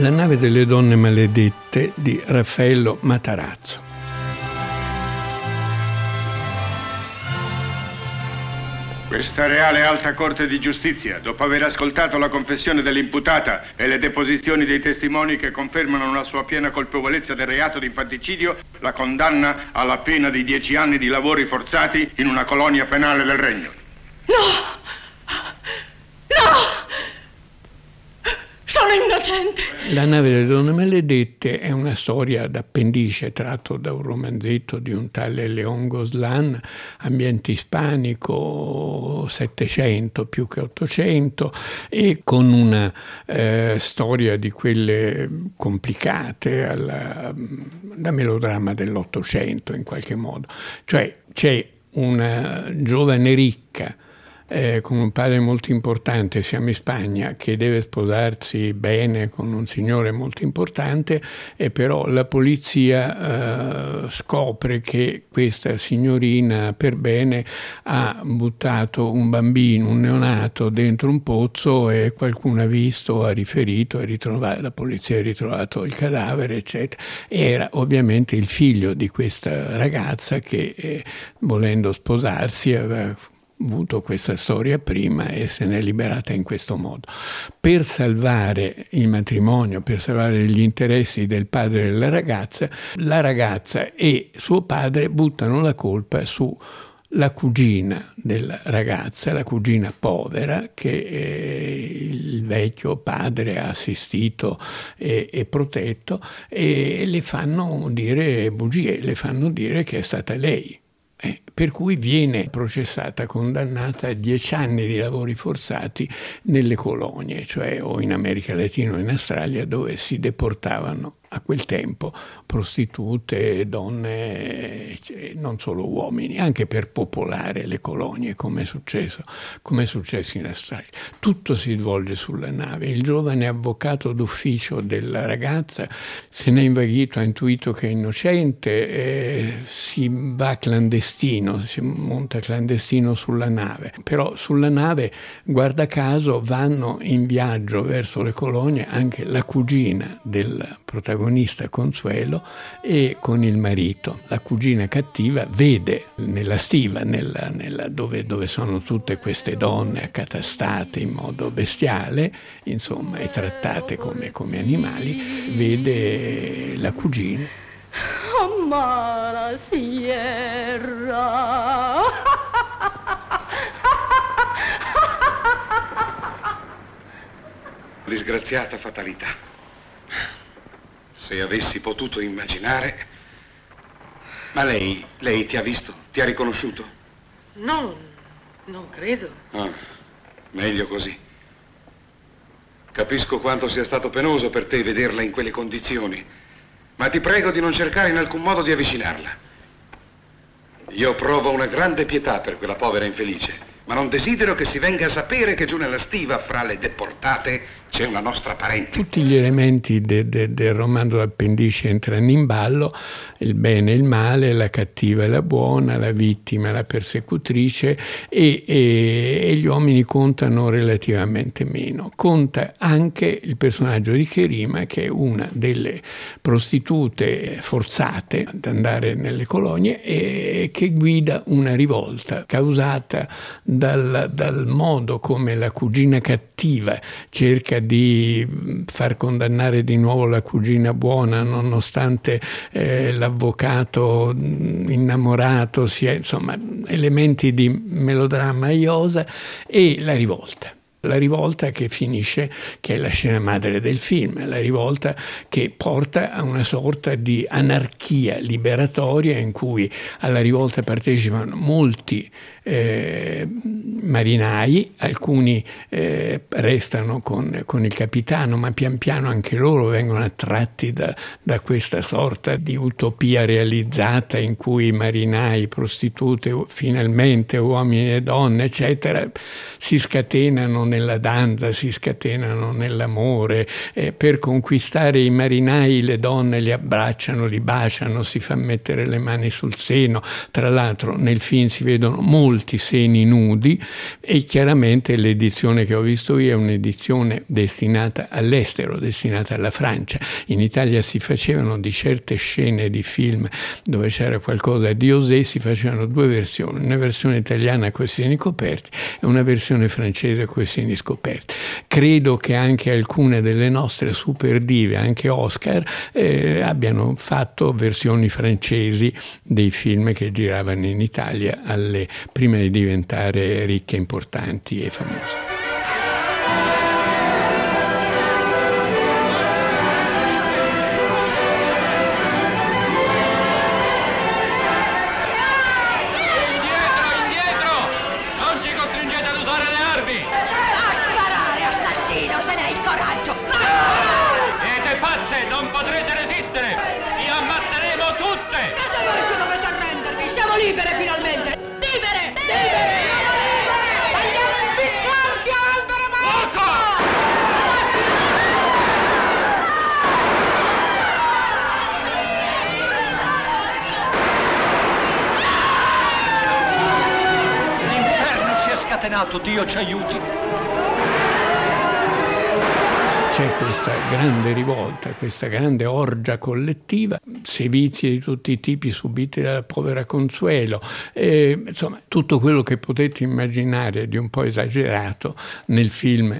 La nave delle donne maledette di Raffaello Matarazzo. Questa Reale Alta Corte di Giustizia, dopo aver ascoltato la confessione dell'imputata e le deposizioni dei testimoni che confermano la sua piena colpevolezza del reato di infanticidio, la condanna alla pena di 10 anni di lavori forzati in una colonia penale del Regno. No! No! Sono innocente! La nave delle donne maledette è una storia d'appendice tratto da un romanzetto di un tale Leon Goslan, ambiente ispanico, 700 più che 800, e con una storia di quelle complicate da melodramma dell'Ottocento in qualche modo. Cioè c'è una giovane ricca con un padre molto importante, siamo in Spagna, che deve sposarsi bene con un signore molto importante, e però la polizia scopre che questa signorina per bene ha buttato un bambino, un neonato, dentro un pozzo, e qualcuno ha visto, ha riferito, la polizia ha ritrovato il cadavere, eccetera. Era ovviamente il figlio di questa ragazza che volendo sposarsi aveva avuto questa storia prima e se n'è liberata in questo modo. Per salvare il matrimonio, per salvare gli interessi del padre della ragazza, la ragazza e suo padre buttano la colpa sulla cugina della ragazza, la cugina povera che il vecchio padre ha assistito e protetto, e le fanno dire bugie, le fanno dire che è stata lei. Per cui viene processata, condannata a 10 anni di lavori forzati nelle colonie, cioè o in America Latina o in Australia, dove si deportavano a quel tempo prostitute, donne, non solo uomini, anche per popolare le colonie, come è successo in Australia. Tutto si svolge sulla nave. Il giovane avvocato d'ufficio della ragazza se n'è invaghito, ha intuito che è innocente, si va clandestino, si monta clandestino sulla nave, però sulla nave, guarda caso, vanno in viaggio verso le colonie anche la cugina del protagonista Consuelo e con il marito. La cugina cattiva vede nella stiva, dove sono tutte queste donne accatastate in modo bestiale, insomma, e trattate come animali, vede la cugina. Amara Sierra. Disgraziata fatalità. Se avessi potuto immaginare. Ma lei ti ha visto? Ti ha riconosciuto? No, non credo. Ah, meglio così. Capisco quanto sia stato penoso per te vederla in quelle condizioni. Ma ti prego di non cercare in alcun modo di avvicinarla. Io provo una grande pietà per quella povera infelice, ma non desidero che si venga a sapere che giù nella stiva, fra le deportate, c'è una nostra parente. Tutti gli elementi del romanzo d'appendice entrano in ballo: il bene e il male, la cattiva e la buona, la vittima e la persecutrice, e gli uomini contano relativamente meno. Conta anche il personaggio di Kerima, che è una delle prostitute forzate ad andare nelle colonie e che guida una rivolta causata dal modo come la cugina cattiva cerca di far condannare di nuovo la cugina buona, nonostante l'avvocato innamorato sia, insomma, elementi di melodramma iosa, e la rivolta. La rivolta che finisce, che è la scena madre del film, la rivolta che porta a una sorta di anarchia liberatoria, in cui alla rivolta partecipano molti marinai, alcuni restano con il capitano, ma pian piano anche loro vengono attratti da questa sorta di utopia realizzata, in cui marinai, prostitute, finalmente uomini e donne, eccetera, si scatenano nella danza, si scatenano nell'amore, per conquistare i marinai le donne li abbracciano, li baciano, si fa mettere le mani sul seno. Tra l'altro nel film si vedono molti molti seni nudi, e chiaramente l'edizione che ho visto io è un'edizione destinata all'estero, destinata alla Francia. In Italia si facevano di certe scene di film dove c'era qualcosa di osé, si facevano due versioni, una versione italiana con i seni coperti e una versione francese con i seni scoperti. Credo che anche alcune delle nostre super dive, anche Oscar, abbiano fatto versioni francesi dei film che giravano in Italia prima di diventare ricche, importanti e famose. Dio ci aiuti. C'è questa grande rivolta, questa grande orgia collettiva, sevizie di tutti i tipi subiti dalla povera Consuelo, insomma tutto quello che potete immaginare di un po' esagerato nel film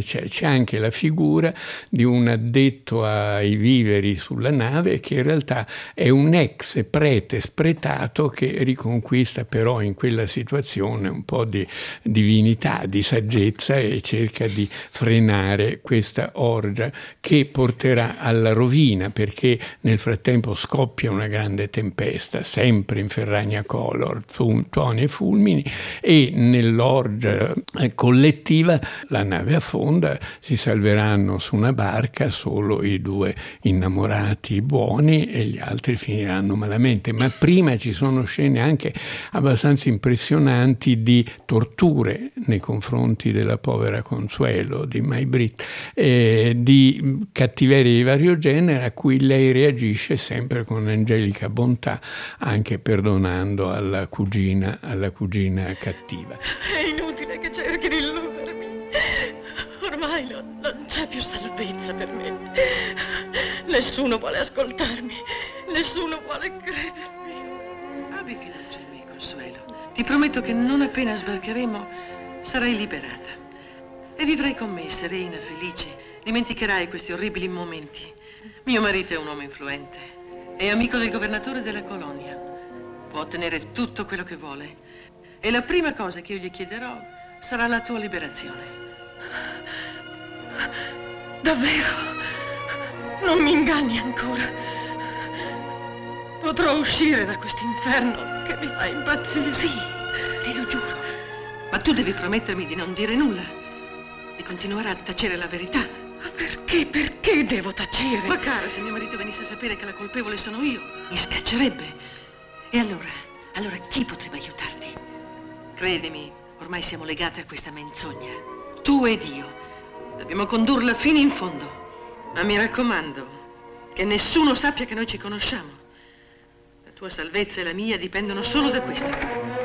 c'è. C'è anche la figura di un addetto ai viveri sulla nave che in realtà è un ex prete spretato che riconquista però in quella situazione un po' di divinità, di saggezza, e cerca di frenare questa orgia che porterà alla rovina, perché nel frattempo scoppia una grande tempesta, sempre in Ferragna Color, tuoni e fulmini, e nell'orgia collettiva la nave affonda. Si salveranno su una barca solo i due innamorati buoni e gli altri finiranno malamente. Ma prima ci sono scene anche abbastanza impressionanti di torture nei confronti della povera Consuelo, di May Britt, di cattiverie di vario genere a cui lei reagisce sempre con angelica bontà, anche perdonando alla cugina cattiva. È inutile che cerchi di illudermi, ormai non c'è più salvezza per me, nessuno vuole ascoltarmi, nessuno vuole credermi. Abbi fiducia in me, Consuelo, ti prometto che non appena sbarcheremo sarai liberata. E vivrai con me, serena, felice. Dimenticherai questi orribili momenti. Mio marito è un uomo influente. È amico del governatore della colonia. Può ottenere tutto quello che vuole. E la prima cosa che io gli chiederò sarà la tua liberazione. Davvero? Non mi inganni ancora. Potrò uscire da questo inferno che mi fa impazzire. Sì, te lo giuro. Ma tu devi promettermi di non dire nulla. Continuerà a tacere la verità. Ma perché? Perché devo tacere? Ma cara, se mio marito venisse a sapere che la colpevole sono io, mi scaccerebbe. E allora chi potrebbe aiutarti? Credimi, ormai siamo legate a questa menzogna. Tu ed io. Dobbiamo condurla fino in fondo. Ma mi raccomando, che nessuno sappia che noi ci conosciamo. La tua salvezza e la mia dipendono solo da questo.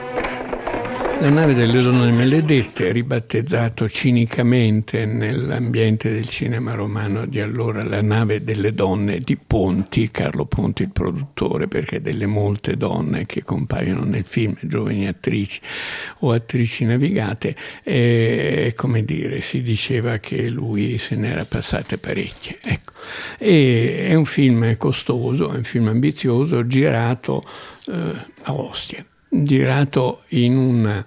La nave delle donne maledette, ribattezzato cinicamente nell'ambiente del cinema romano di allora la nave delle donne di Ponti, Carlo Ponti il produttore, perché delle molte donne che compaiono nel film, giovani attrici o attrici navigate, come dire, si diceva che lui se ne era passate parecchie. Ecco. E è un film costoso, è un film ambizioso, girato a Ostia. Girato in una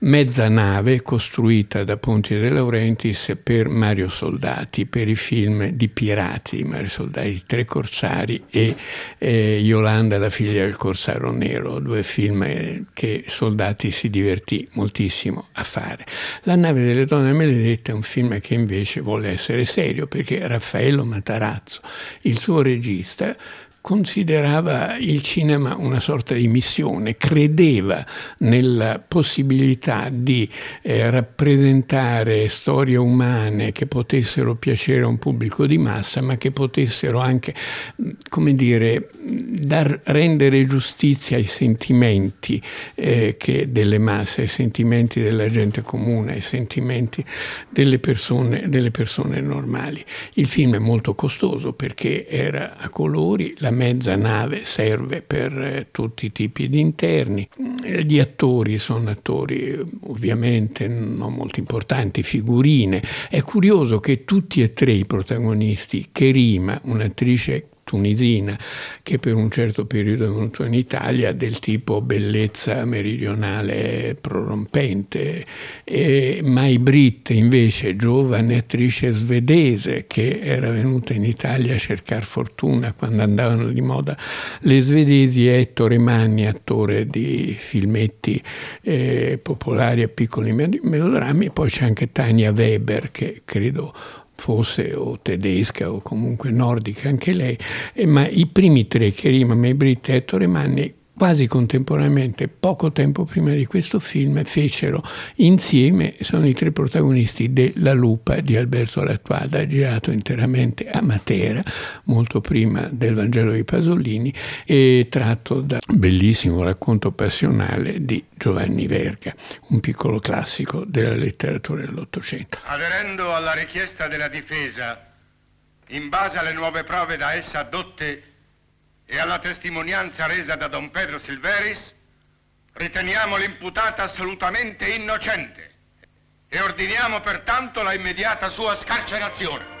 mezza nave costruita da Ponti e De Laurentiis per Mario Soldati, per i film di pirati di Mario Soldati, Tre Corsari e Yolanda, la figlia del Corsaro Nero, due film che Soldati si divertì moltissimo a fare. La nave delle donne maledette è un film che invece vuole essere serio, perché Raffaello Matarazzo, il suo regista, considerava il cinema una sorta di missione, credeva nella possibilità di rappresentare storie umane che potessero piacere a un pubblico di massa, ma che potessero anche, come dire, rendere giustizia ai sentimenti delle masse, ai sentimenti della gente comune, ai sentimenti delle persone normali. Il film è molto costoso perché era a colori, la mezza nave serve per tutti i tipi di interni, gli attori sono attori ovviamente non molto importanti, figurine. È curioso che tutti e tre i protagonisti, Kerima, un'attrice tunisina che per un certo periodo è venuto in Italia, del tipo bellezza meridionale prorompente, e May Britt invece, giovane attrice svedese che era venuta in Italia a cercare fortuna quando andavano di moda le svedesi, e Ettore Manni, attore di filmetti popolari e piccoli melodrammi. Poi c'è anche Tania Weber, che credo fosse o tedesca o comunque nordica anche lei, ma i primi tre, Kerima, May Britt e Ettore Manni, quasi contemporaneamente, poco tempo prima di questo film, fecero insieme, sono i tre protagonisti de La lupa di Alberto Lattuada, girato interamente a Matera, molto prima del Vangelo di Pasolini, e tratto da un bellissimo racconto passionale di Giovanni Verga, un piccolo classico della letteratura dell'Ottocento. Aderendo alla richiesta della difesa, in base alle nuove prove da essa addotte e alla testimonianza resa da Don Pedro Silveris, riteniamo l'imputata assolutamente innocente e ordiniamo pertanto la immediata sua scarcerazione.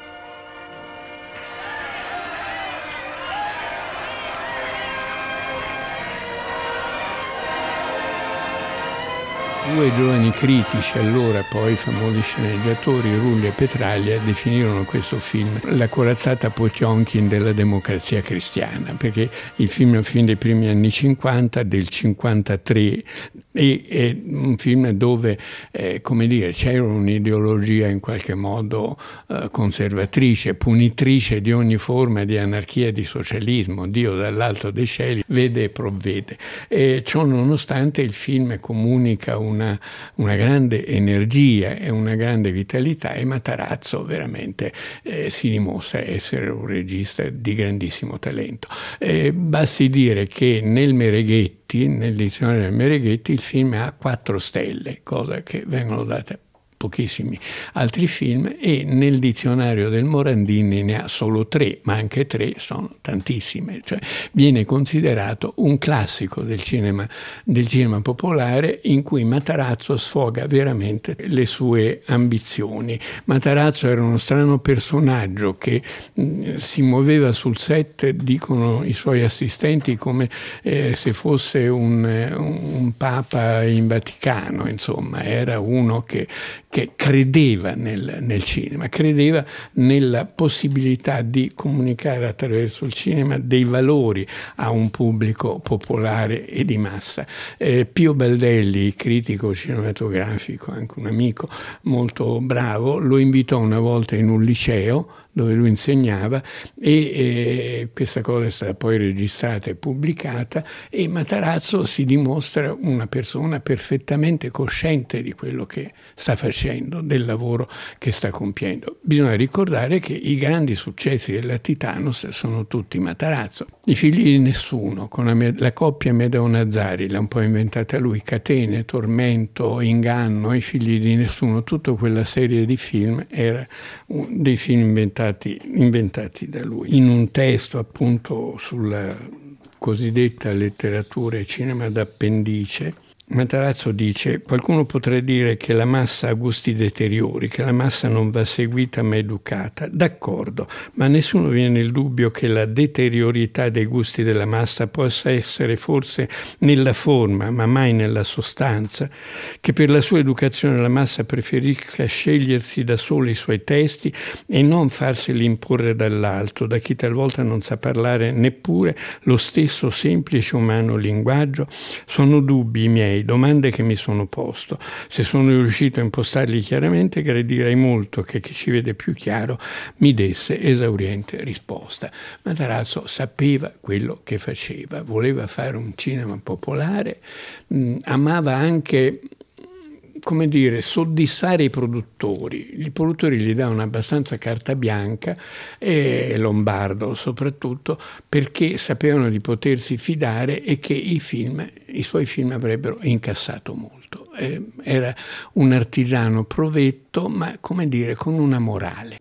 Due giovani critici, allora poi famosi sceneggiatori, Rulli e Petraglia, definirono questo film la corazzata Potionkin della democrazia cristiana, perché il film è un film dei primi anni 50, del 53, e è un film dove come dire, c'era un'ideologia in qualche modo conservatrice, punitrice di ogni forma di anarchia e di socialismo. Dio dall'alto dei cieli vede e provvede, e ciò nonostante il film comunica una grande energia e una grande vitalità, e Matarazzo veramente si dimostra essere un regista di grandissimo talento. Basti dire che nel Mereghetti, nel dizionario del Mereghetti, il film ha 4 stelle, cosa che vengono date pochissimi altri film, e nel dizionario del Morandini ne ha solo 3, ma anche 3 sono tantissime, cioè viene considerato un classico del cinema popolare, in cui Matarazzo sfoga veramente le sue ambizioni. Matarazzo era uno strano personaggio che si muoveva sul set, dicono i suoi assistenti, come se fosse un papa in Vaticano, insomma era uno che credeva nel cinema, credeva nella possibilità di comunicare attraverso il cinema dei valori a un pubblico popolare e di massa. Pio Baldelli, critico cinematografico, anche un amico molto bravo, lo invitò una volta in un liceo dove lui insegnava, e questa cosa è stata poi registrata e pubblicata, e Matarazzo si dimostra una persona perfettamente cosciente di quello che sta facendo, del lavoro che sta compiendo. Bisogna ricordare che i grandi successi della Titanus sono tutti Matarazzo. I figli di nessuno, con la coppia Medeo Nazari, l'ha un po' inventata lui, Catene, Tormento, Inganno, i figli di nessuno, tutta quella serie di film era dei film inventati da lui, in un testo appunto sulla cosiddetta letteratura e cinema d'appendice. Matarazzo dice: qualcuno potrà dire che la massa ha gusti deteriori, che la massa non va seguita ma educata. D'accordo, ma nessuno viene nel dubbio che la deteriorità dei gusti della massa possa essere forse nella forma ma mai nella sostanza, che per la sua educazione la massa preferisca scegliersi da sola i suoi testi e non farseli imporre dall'alto, da chi talvolta non sa parlare neppure lo stesso semplice umano linguaggio. Sono dubbi miei direi domande che mi sono posto. Se sono riuscito a impostarli chiaramente, gradirei molto che chi ci vede più chiaro mi desse esauriente risposta. Matarazzo sapeva quello che faceva, voleva fare un cinema popolare, amava anche, come dire, soddisfare i produttori. I produttori gli davano abbastanza carta bianca, e Lombardo soprattutto, perché sapevano di potersi fidare e che i suoi film avrebbero incassato molto. Era un artigiano provetto, ma come dire, con una morale.